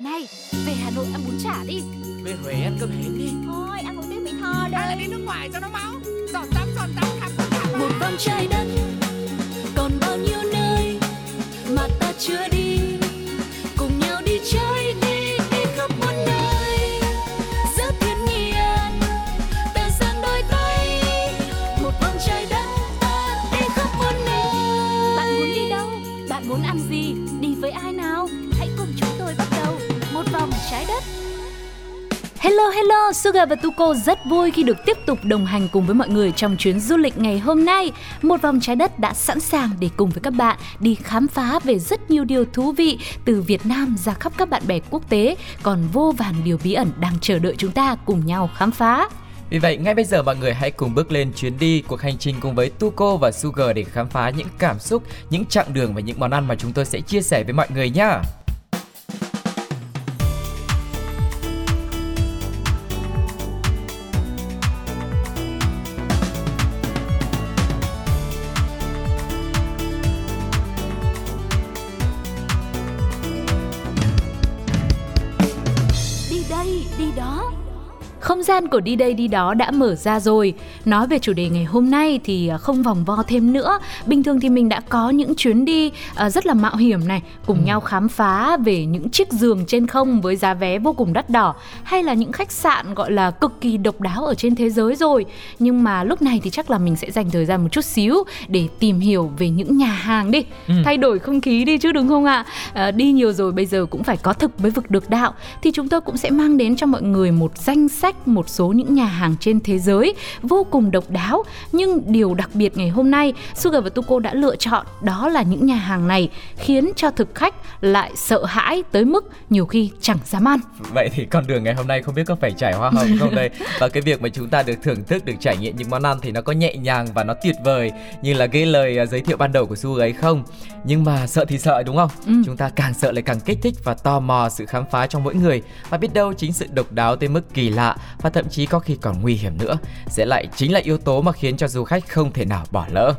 Này, về Hà Nội ăn bún chả đi. Về Huế ăn cơm hến đi. Thôi, ăn một tiếng Mỹ Tho đây. Hay là đi nước ngoài cho nó máu. Giòn tắm, khám tất cả. Một vòng trái đất, còn bao nhiêu nơi mà ta chưa đi. Cùng nhau đi chơi đi, đi khắp mọi nơi. Rất thiên nhiên, ta dang đôi tay. Một vòng trái đất, ta đi khắp mọi nơi. Bạn muốn đi đâu? Bạn muốn ăn gì? Đi với ai nào? Hãy cùng chúng tôi bắt đầu một vòng trái đất. Hello hello, Sugar và Tuko rất vui khi được tiếp tục đồng hành cùng với mọi người trong chuyến du lịch ngày hôm nay. Một vòng trái đất đã sẵn sàng để cùng với các bạn đi khám phá về rất nhiều điều thú vị từ Việt Nam ra khắp các bạn bè quốc tế, còn vô vàn điều bí ẩn đang chờ đợi chúng ta cùng nhau khám phá. Vì vậy, ngay bây giờ mọi người hãy cùng bước lên chuyến đi, cuộc hành trình cùng với Tuko và Sugar để khám phá những cảm xúc, những chặng đường và những món ăn mà chúng tôi sẽ chia sẻ với mọi người nhé. Không gian của Đi Đây Đi Đó đã mở ra rồi. Nói về chủ đề ngày hôm nay thì không vòng vo thêm nữa. Bình thường thì mình đã có những chuyến đi rất là mạo hiểm này, cùng nhau khám phá về những chiếc giường trên không với giá vé vô cùng đắt đỏ, hay là những khách sạn gọi là cực kỳ độc đáo ở trên thế giới rồi. Nhưng mà lúc này thì chắc là mình sẽ dành thời gian một chút xíu để tìm hiểu về những nhà hàng đi. Thay đổi không khí đi chứ đúng không ạ? Đi nhiều rồi bây giờ cũng phải có thực mới vực được đạo. Thì chúng tôi cũng sẽ mang đến cho mọi người một danh sách một số những nhà hàng trên thế giới vô cùng độc đáo. Nhưng điều đặc biệt ngày hôm nay Sugar và Tuko đã lựa chọn đó là những nhà hàng này khiến cho thực khách lại sợ hãi tới mức nhiều khi chẳng dám ăn. Vậy thì con đường ngày hôm nay không biết có phải trải hoa hồng không đây. Và cái việc mà chúng ta được thưởng thức, được trải nghiệm những món ăn thì nó có nhẹ nhàng và nó tuyệt vời như là cái lời giới thiệu ban đầu của Sugar ấy không? Nhưng mà sợ thì sợ đúng không? Chúng ta càng sợ lại càng kích thích và tò mò sự khám phá trong mỗi người. Và biết đâu chính sự độc đáo tới mức kỳ lạ và thậm chí có khi còn nguy hiểm nữa sẽ lại chính là yếu tố mà khiến cho du khách không thể nào bỏ lỡ.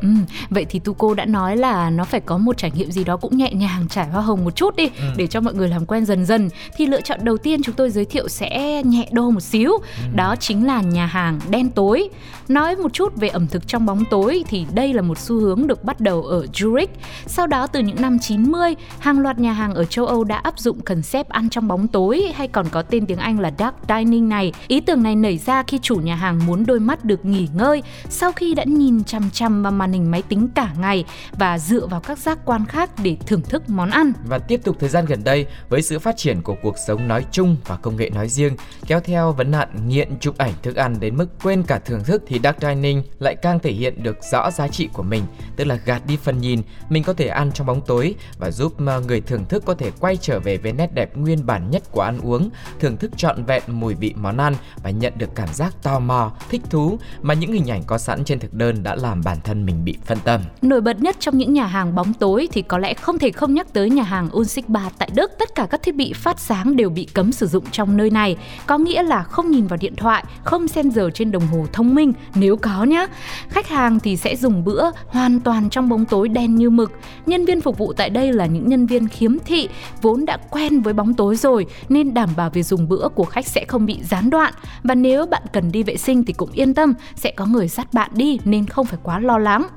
Vậy thì Tuko đã nói là nó phải có một trải nghiệm gì đó cũng nhẹ nhàng, trải hoa hồng một chút đi để cho mọi người làm quen dần dần. Thì lựa chọn đầu tiên chúng tôi giới thiệu sẽ nhẹ đô một xíu, đó chính là nhà hàng Đen Tối. Nói một chút về ẩm thực trong bóng tối thì đây là một xu hướng được bắt đầu ở Zurich. Sau đó từ những năm 90, hàng loạt nhà hàng ở châu Âu đã áp dụng concept ăn trong bóng tối hay còn có tên tiếng Anh là dark dining này. Ý tưởng này nảy ra khi chủ nhà hàng muốn đôi mắt được nghỉ ngơi sau khi đã nhìn chằm chằm vào màn hình máy tính cả ngày và dựa vào các giác quan khác để thưởng thức món ăn. Và tiếp tục thời gian gần đây với sự phát triển của cuộc sống nói chung và công nghệ nói riêng kéo theo vấn nạn nghiện chụp ảnh thức ăn đến mức quên cả thưởng thức thì dark dining lại càng thể hiện được rõ giá trị của mình, tức là gạt đi phần nhìn, mình có thể ăn trong bóng tối và giúp người thưởng thức có thể quay trở về với nét đẹp nguyên bản nhất của ăn uống, thưởng thức trọn vẹn mùi vị món ăn và nhận được cảm giác tò mò, thích thú mà những hình ảnh có sẵn trên thực đơn đã làm bản thân mình bị phân tâm. Nổi bật nhất trong những nhà hàng bóng tối thì có lẽ không thể không nhắc tới nhà hàng Ulzig Bar tại Đức. Tất cả các thiết bị phát sáng đều bị cấm sử dụng trong nơi này, có nghĩa là không nhìn vào điện thoại, không xem giờ trên đồng hồ thông minh nếu có nhé. Khách hàng thì sẽ dùng bữa hoàn toàn trong bóng tối đen như mực. Nhân viên phục vụ tại đây là những nhân viên khiếm thị vốn đã quen với bóng tối rồi nên đảm bảo việc dùng bữa của khách sẽ không bị gián đoạn. Và nếu bạn cần đi vệ sinh thì cũng yên tâm, sẽ có người dắt bạn đi nên không phải quá lo lắng.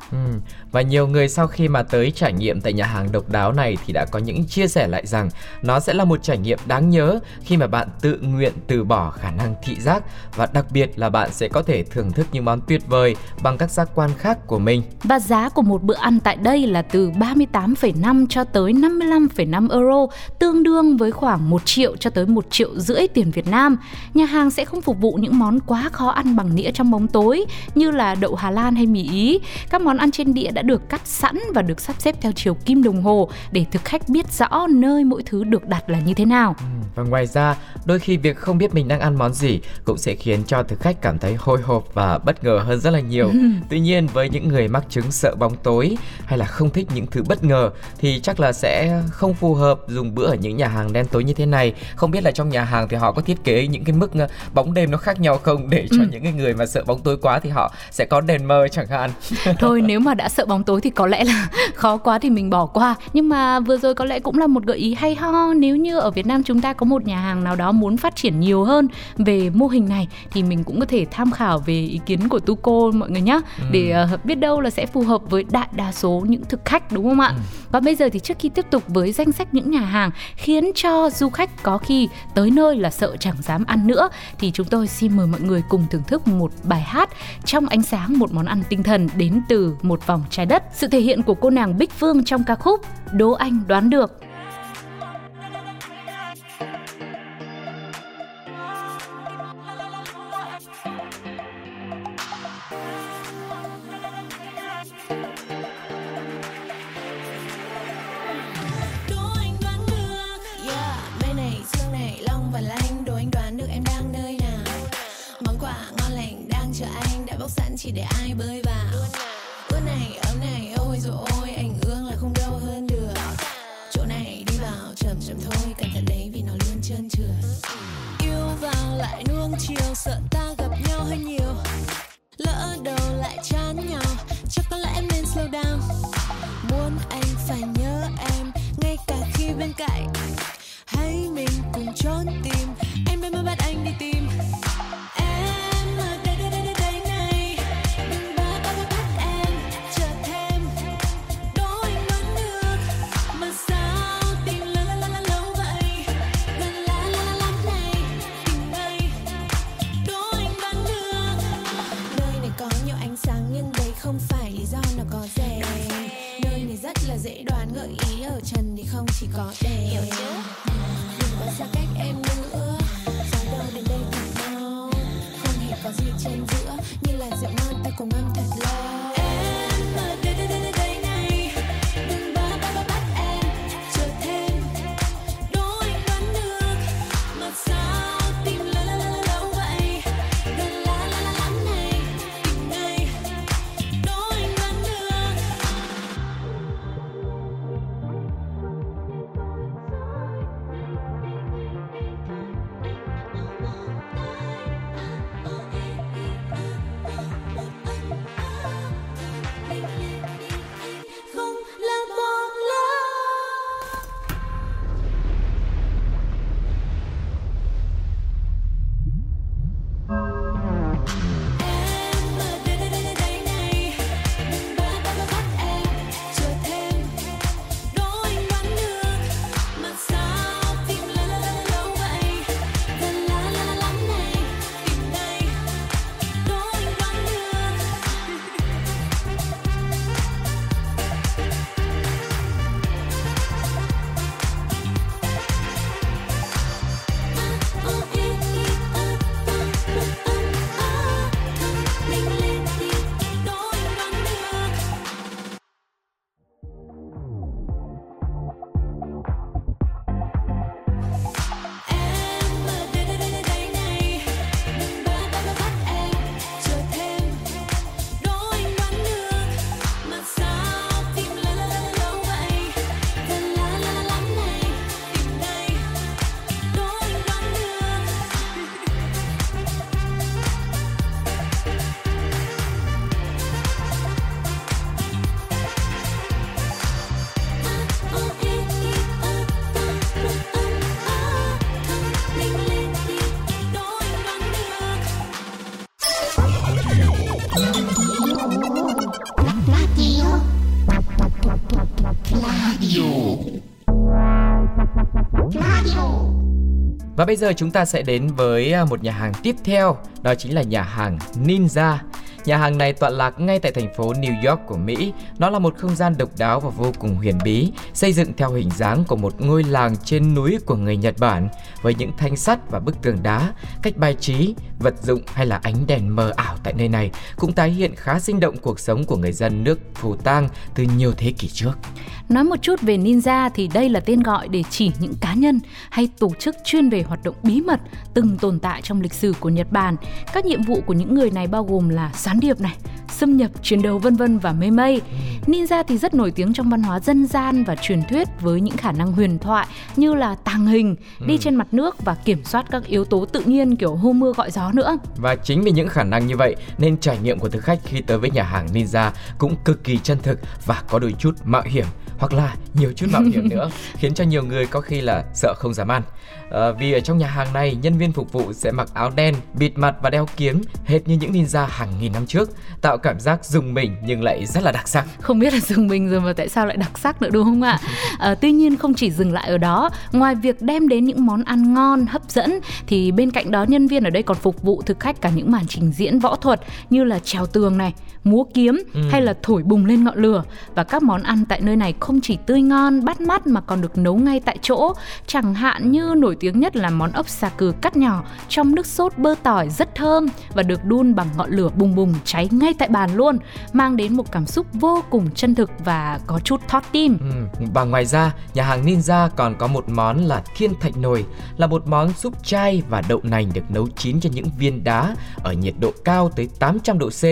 Và nhiều người sau khi mà tới trải nghiệm tại nhà hàng độc đáo này thì đã có những chia sẻ lại rằng nó sẽ là một trải nghiệm đáng nhớ khi mà bạn tự nguyện từ bỏ khả năng thị giác và đặc biệt là bạn sẽ có thể thưởng thức những món tuyệt vời bằng các giác quan khác của mình. Và giá của một bữa ăn tại đây là từ 38,5 cho tới 55,5 euro, tương đương với khoảng 1 triệu cho tới 1 triệu rưỡi tiền Việt Nam. Nhà hàng sẽ không phục vụ những món quá khó ăn bằng đĩa trong bóng tối như là đậu Hà Lan hay mì Ý. Các món ăn trên đĩa đã được cắt sẵn và được sắp xếp theo chiều kim đồng hồ để thực khách biết rõ nơi mỗi thứ được đặt là như thế nào. Và ngoài ra, đôi khi việc không biết mình đang ăn món gì cũng sẽ khiến cho thực khách cảm thấy hồi hộp và bất ngờ hơn rất là nhiều. Tuy nhiên, với những người mắc chứng sợ bóng tối hay là không thích những thứ bất ngờ thì chắc là sẽ không phù hợp dùng bữa ở những nhà hàng đen tối như thế này. Không biết là trong nhà hàng thì họ có thiết kế những cái mức bóng đêm nó khác nhau không, để cho những người mà sợ bóng tối quá thì họ sẽ có đèn mơ chẳng hạn. Thôi nếu mà đã sợ bóng tối thì có lẽ là khó quá thì mình bỏ qua. Nhưng mà vừa rồi có lẽ cũng là một gợi ý hay ho. Nếu như ở Việt Nam chúng ta có một nhà hàng nào đó muốn phát triển nhiều hơn về mô hình này thì mình cũng có thể tham khảo về ý kiến của Tuko mọi người nhé, để biết đâu là sẽ phù hợp với đại đa số những thực khách, đúng không ạ? Và bây giờ thì trước khi tiếp tục với danh sách những nhà hàng khiến cho du khách có khi tới nơi là sợ chẳng dám ăn nữa, thì chúng tôi xin mời mọi người cùng thưởng thức một bài hát Trong ánh sáng, một món ăn tinh thần đến từ Một vòng trái đất. Sự thể hiện của cô nàng Bích Phương trong ca khúc Đố Anh đoán được. Chỉ để ai bơi vào bữa này ấm này, ôi rồi ôi anh ương là không đâu hơn được. Chỗ này đi vào chậm chậm thôi, cẩn thận đấy vì nó luôn trơn trượt. Yêu vào lại nuông chiều, sợ ta gặp nhau hơi nhiều, lỡ đầu lại chán nhau, chắc có lẽ em nên slow down. Muốn anh phải nhớ em ngay cả khi bên cạnh, hãy mình cùng trốn tìm em mới bắt anh đi tìm. Chỉ có đèn hiểu chứ, đừng có xa cách em nữa, gió đâu đến đây cùng nhau, không hề có gì trên giữa, như là rượu ngon ta cùng ăn thật lâu. Em ở đây đây đây đây này, đừng bắt em chờ thêm, đố anh đoán được mà sao tim lâu vậy, đừng lắm này tình này, đố anh đoán được. Và bây giờ chúng ta sẽ đến với một nhà hàng tiếp theo, đó chính là nhà hàng Ninja. Nhà hàng này tọa lạc ngay tại thành phố New York của Mỹ. Nó là một không gian độc đáo và vô cùng huyền bí, xây dựng theo hình dáng của một ngôi làng trên núi của người Nhật Bản, với những thanh sắt và bức tường đá. Cách bài trí, vật dụng hay là ánh đèn mờ ảo tại nơi này cũng tái hiện khá sinh động cuộc sống của người dân nước Phù Tang từ nhiều thế kỷ trước. Nói một chút về Ninja thì đây là tên gọi để chỉ những cá nhân hay tổ chức chuyên về hoạt động bí mật từng tồn tại trong lịch sử của Nhật Bản. Các nhiệm vụ của những người này bao gồm là gián điệp này, xâm nhập, chiến đấu vân vân và mây mây. Ninja thì rất nổi tiếng trong văn hóa dân gian và truyền thuyết với những khả năng huyền thoại như là tàng hình, đi trên mặt nước và kiểm soát các yếu tố tự nhiên kiểu hô mưa gọi gió nữa. Và chính vì những khả năng như vậy nên trải nghiệm của thực khách khi tới với nhà hàng Ninja cũng cực kỳ chân thực và có đôi chút mạo hiểm, hoặc là nhiều chút mạo hiểm nữa, khiến cho nhiều người có khi là sợ không dám ăn. Vì ở trong nhà hàng này, nhân viên phục vụ sẽ mặc áo đen, bịt mặt và đeo kiếm, hệt như những ninja hàng nghìn năm trước, tạo cảm giác rùng mình nhưng lại rất là đặc sắc. Không biết là rùng mình rồi mà tại sao lại đặc sắc nữa đúng không ạ? Tuy nhiên không chỉ dừng lại ở đó, ngoài việc đem đến những món ăn ngon, hấp dẫn, thì bên cạnh đó nhân viên ở đây còn phục vụ thực khách cả những màn trình diễn võ thuật như là trèo tường này, múa kiếm hay là thổi bùng lên ngọn lửa. Và các món ăn tại nơi này không chỉ tươi ngon, bắt mắt mà còn được nấu ngay tại chỗ. Chẳng hạn như nổi tiếng nhất là món ốc xà cừ cắt nhỏ trong nước sốt bơ tỏi rất thơm và được đun bằng ngọn lửa bùng bùng cháy ngay tại bàn luôn, mang đến một cảm xúc vô cùng chân thực và có chút thót tim. Và ngoài ra, nhà hàng Ninja còn có một món là thiên thạch nồi, là một món súp chai và đậu nành được nấu chín trên những viên đá ở nhiệt độ cao tới 800 độ C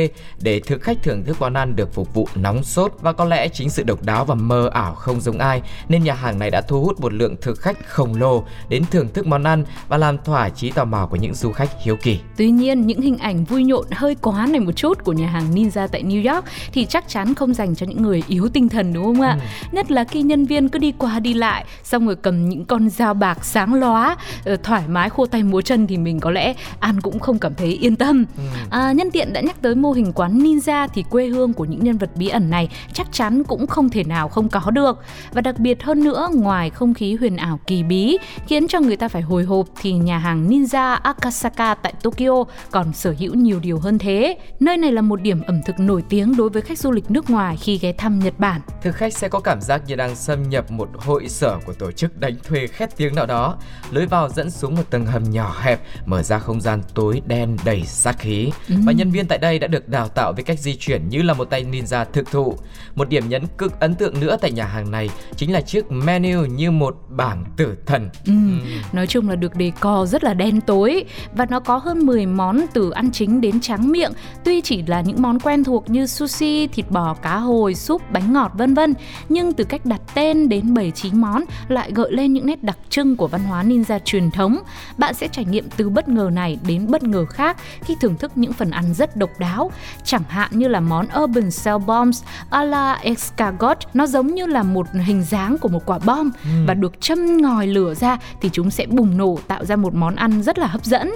để thực khách thưởng thức món ăn được phục vụ nóng sốt. Và có lẽ chính sự độc đáo và mơ ảo không giống ai nên nhà hàng này đã thu hút một lượng thực khách khổng lồ đến thưởng thức món ăn và làm thỏa chí tò mò của những du khách hiếu kỳ. Tuy nhiên, những hình ảnh vui nhộn hơi quá này một chút của nhà hàng Ninja tại New York thì chắc chắn không dành cho những người yếu tinh thần đúng không ạ? Nhất là khi nhân viên cứ đi qua đi lại, xong rồi cầm những con dao bạc sáng lóa, thoải mái khua tay múa chân thì mình có lẽ ăn cũng không cảm thấy yên tâm. Nhân tiện đã nhắc tới mô hình quán Ninja thì quê hương của những nhân vật bí ẩn này chắc chắn cũng không thể nào không có được. Và đặc biệt hơn nữa, ngoài không khí huyền ảo kỳ bí khiến cho người ta phải hồi hộp thì nhà hàng Ninja Akasaka tại Tokyo còn sở hữu nhiều điều hơn thế. Nơi này là một điểm ẩm thực nổi tiếng đối với khách du lịch nước ngoài khi ghé thăm Nhật Bản. Thực khách sẽ có cảm giác như đang xâm nhập một hội sở của tổ chức đánh thuê khét tiếng nào đó. Lối vào dẫn xuống một tầng hầm nhỏ hẹp, mở ra không gian tối đen đầy sát khí. Và nhân viên tại đây đã được đào tạo về cách di chuyển như là một tay ninja thực thụ. Một điểm nhấn cực ấn tượng nữa tại nhà hàng này chính là chiếc menu như một bảng tử thần. Nói chung là được đề co rất là đen tối và nó có hơn 10 món từ ăn chính đến tráng miệng. Tuy chỉ là những món quen thuộc như sushi, thịt bò, cá hồi, súp, bánh ngọt v.v. nhưng từ cách đặt tên đến bày trí món lại gợi lên những nét đặc trưng của văn hóa ninja truyền thống. Bạn sẽ trải nghiệm từ bất ngờ này đến bất ngờ khác khi thưởng thức những phần ăn rất độc đáo. Chẳng hạn như là món Urban Cell Bombs à la escargot. Nó giống như là một hình dáng của một quả bom và được châm ngòi lửa ra thì chúng sẽ bùng nổ tạo ra một món ăn rất là hấp dẫn.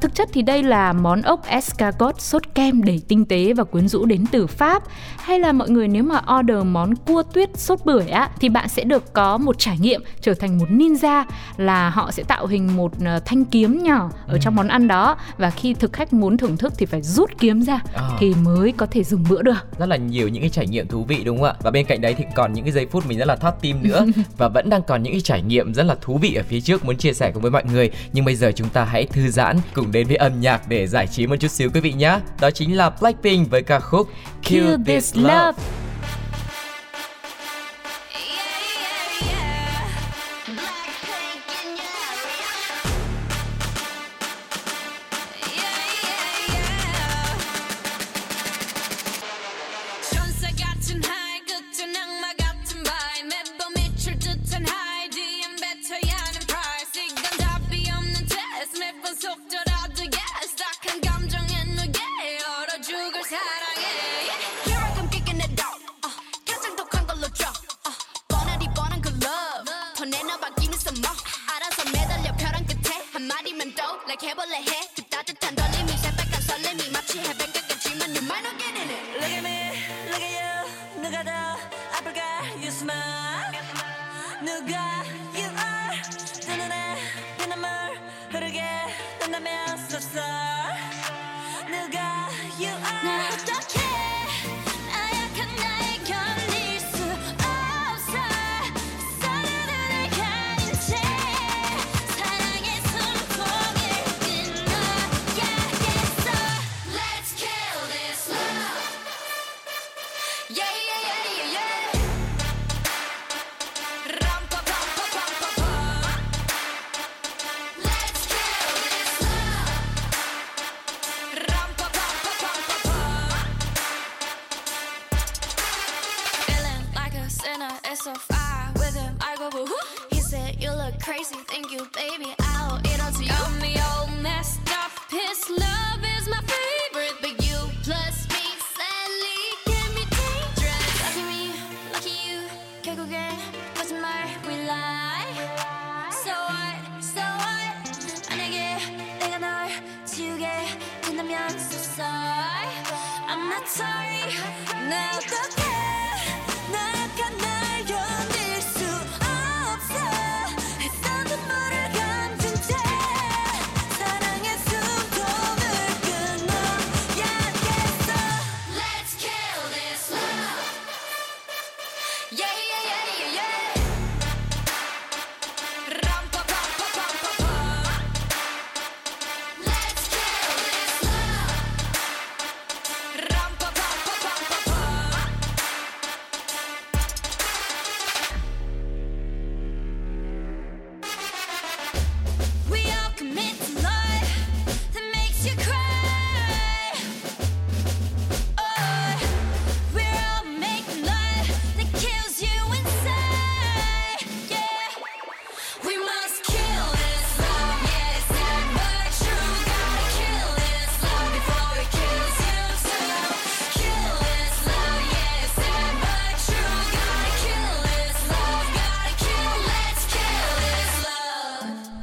Thực chất thì đây là món ốc escargot sốt kem đầy tinh tế và quyến rũ đến từ Pháp. Hay là mọi người nếu mà order món cua tuyết sốt bưởi á, thì bạn sẽ được có một trải nghiệm trở thành một ninja, là họ sẽ tạo hình một thanh kiếm nhỏ ở trong món ăn đó và khi thực khách muốn thưởng thức thì phải rút kiếm ra thì mới có thể dùng bữa được. Rất là nhiều những cái trải nghiệm thú vị đúng không ạ? Và bên cạnh đấy thì còn những cái giây phút mình rất là thót tim nữa và vẫn đang còn những cái trải nghiệm rất là thú vị ở phía trước muốn chia sẻ cùng với mọi người. Nhưng bây giờ chúng ta hãy thư giãn cùng đến với âm nhạc để giải trí một chút xíu quý vị nhé. Đó chính là Blackpink với ca khúc Kill This Love.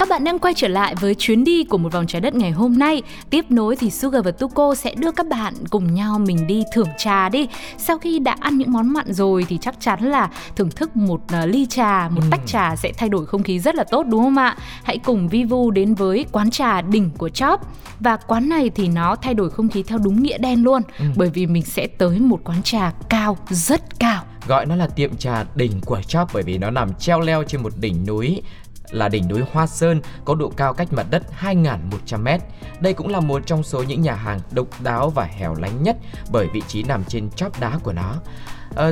Bạn đang quay trở lại với chuyến đi của Một Vòng Trái Đất ngày hôm nay. Tiếp nối thì Sugar và Tuko sẽ đưa các bạn cùng nhau mình đi thưởng trà đi. Sau khi đã ăn những món mặn rồi thì chắc chắn là thưởng thức một ly trà, một tách trà sẽ thay đổi không khí rất là tốt, đúng không ạ? Hãy cùng Vivu đến với quán trà đỉnh của Chop. Và quán này thì nó thay đổi không khí theo đúng nghĩa đen luôn, bởi vì mình sẽ tới một quán trà cao, rất cao. Gọi nó là tiệm trà đỉnh của Chop bởi vì nó nằm treo leo trên một đỉnh núi, là đỉnh núi Hoa Sơn, có độ cao cách mặt đất 2.100m. Đây cũng là một trong số những nhà hàng độc đáo và hẻo lánh nhất bởi vị trí nằm trên chóp đá của nó.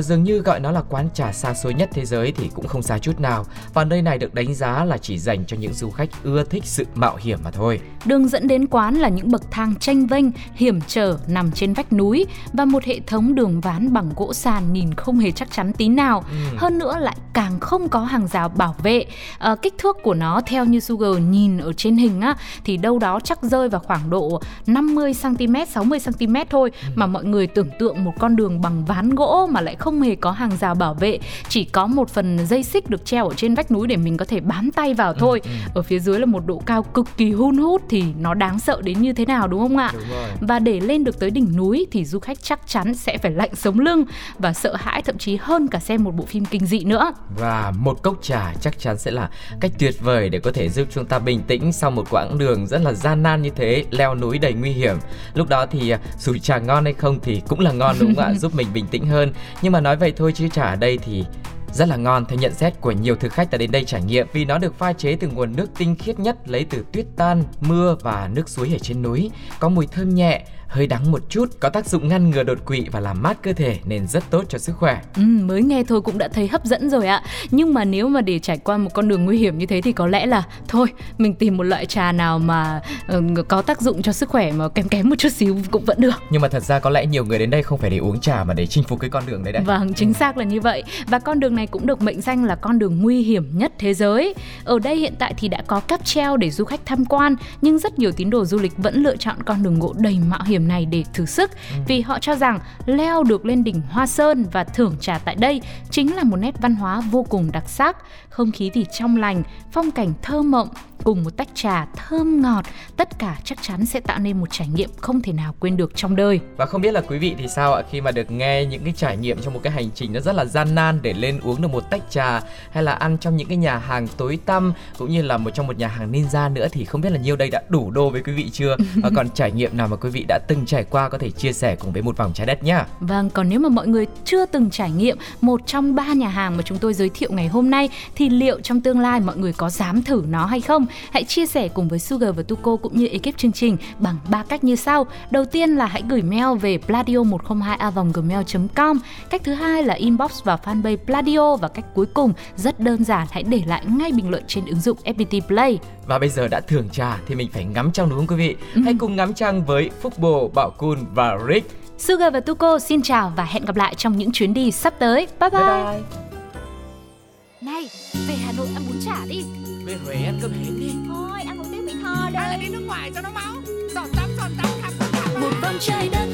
Dường như gọi nó là quán trà xa xôi nhất thế giới thì cũng không xa chút nào. Và nơi này được đánh giá là chỉ dành cho những du khách ưa thích sự mạo hiểm mà thôi. Đường dẫn đến quán là những bậc thang chênh vênh, hiểm trở nằm trên vách núi và một hệ thống đường ván bằng gỗ sàn nhìn không hề chắc chắn tí nào. Hơn nữa lại càng không có hàng rào bảo vệ. Kích thước của nó theo như Sugar nhìn ở trên hình á, thì đâu đó chắc rơi vào khoảng độ 50cm, 60cm thôi. Mà mọi người tưởng tượng một con đường bằng ván gỗ mà lại không hề có hàng rào bảo vệ, chỉ có một phần dây xích được treo ở trên vách núi để mình có thể bám tay vào thôi. Ở phía dưới là một độ cao cực kỳ hun hút thì nó đáng sợ đến như thế nào, đúng không ạ? Đúng rồi. Và để lên được tới đỉnh núi thì du khách chắc chắn sẽ phải lạnh sống lưng và sợ hãi, thậm chí hơn cả xem một bộ phim kinh dị nữa. Và một cốc trà chắc chắn sẽ là cách tuyệt vời để có thể giúp chúng ta bình tĩnh sau một quãng đường rất là gian nan như thế, leo núi đầy nguy hiểm. Lúc đó thì dù trà ngon hay không thì cũng là ngon, đúng không ạ? Giúp mình bình tĩnh hơn. Nhưng mà nói vậy thôi chứ trà ở đây thì rất là ngon theo nhận xét của nhiều thực khách đã đến đây trải nghiệm, vì nó được pha chế từ nguồn nước tinh khiết nhất lấy từ tuyết tan, mưa và nước suối ở trên núi. Có mùi thơm nhẹ, hơi đắng một chút, có tác dụng ngăn ngừa đột quỵ và làm mát cơ thể nên rất tốt cho sức khỏe. Mới nghe thôi cũng đã thấy hấp dẫn rồi ạ. Nhưng mà nếu mà để trải qua một con đường nguy hiểm như thế thì có lẽ là thôi, mình tìm một loại trà nào mà có tác dụng cho sức khỏe mà kém một chút xíu cũng vẫn được. Nhưng mà thật ra có lẽ nhiều người đến đây không phải để uống trà mà để chinh phục cái con đường đấy. Vâng, chính xác là như vậy. Và con đường này cũng được mệnh danh là con đường nguy hiểm nhất thế giới. Ở đây hiện tại thì đã có cáp treo để du khách tham quan, nhưng rất nhiều tín đồ du lịch vẫn lựa chọn con đường ngộ đầy mạo hiểm này để thử sức, vì họ cho rằng leo được lên đỉnh Hoa Sơn và thưởng trà tại đây chính là một nét văn hóa vô cùng đặc sắc. Không khí thì trong lành, phong cảnh thơ mộng cùng một tách trà thơm ngọt, tất cả chắc chắn sẽ tạo nên một trải nghiệm không thể nào quên được trong đời. Và không biết là quý vị thì sao ạ, khi mà được nghe những cái trải nghiệm trong một cái hành trình nó rất là gian nan để lên uống được một tách trà hay là ăn trong những cái nhà hàng tối tăm cũng như là trong một nhà hàng ninja nữa, thì không biết là nhiêu đây đã đủ đô với quý vị chưa? Và còn trải nghiệm nào mà quý vị đã từng trải qua có thể chia sẻ cùng với Một Vòng Trái Đất nhé. Vâng, còn nếu mà mọi người chưa từng trải nghiệm một trong 3 nhà hàng mà chúng tôi giới thiệu ngày hôm nay thì liệu trong tương lai mọi người có dám thử nó hay không? Hãy chia sẻ cùng với Sugar và Tuko cũng như ekip chương trình bằng 3 cách như sau. Đầu tiên là hãy gửi mail về pladio102a@gmail.com. Cách thứ hai là inbox vào fanpage Pladio, và cách cuối cùng rất đơn giản, hãy để lại ngay bình luận trên ứng dụng FPT Play. Và bây giờ đã thưởng trà thì mình phải ngắm trăng, đúng không quý vị? Hãy cùng ngắm trăng với Phúc Bồ, Bảo Cun và Rick. Sugar và Tuko xin chào và hẹn gặp lại trong những chuyến đi sắp tới. Bye bye. Bye. Này, về Hà Nội ăn bún chả đi. Về Huế ăn cơm hến đi. Thôi, ăn một tiếng Mỹ Tho đây. Hay là đi nước ngoài cho nó máu. Giọt tắm khắp. Một vòng trái đất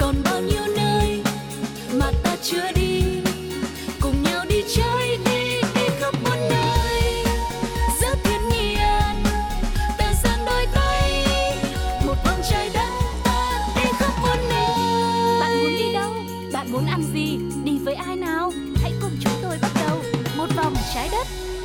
còn bao nhiêu nơi mà ta chưa đi. Cùng nhau đi chơi đi khắp mọi nơi. Giữa thiên nhiên, ta dang đôi tay. Một vòng trái đất ta đi khắp mọi nơi. hết.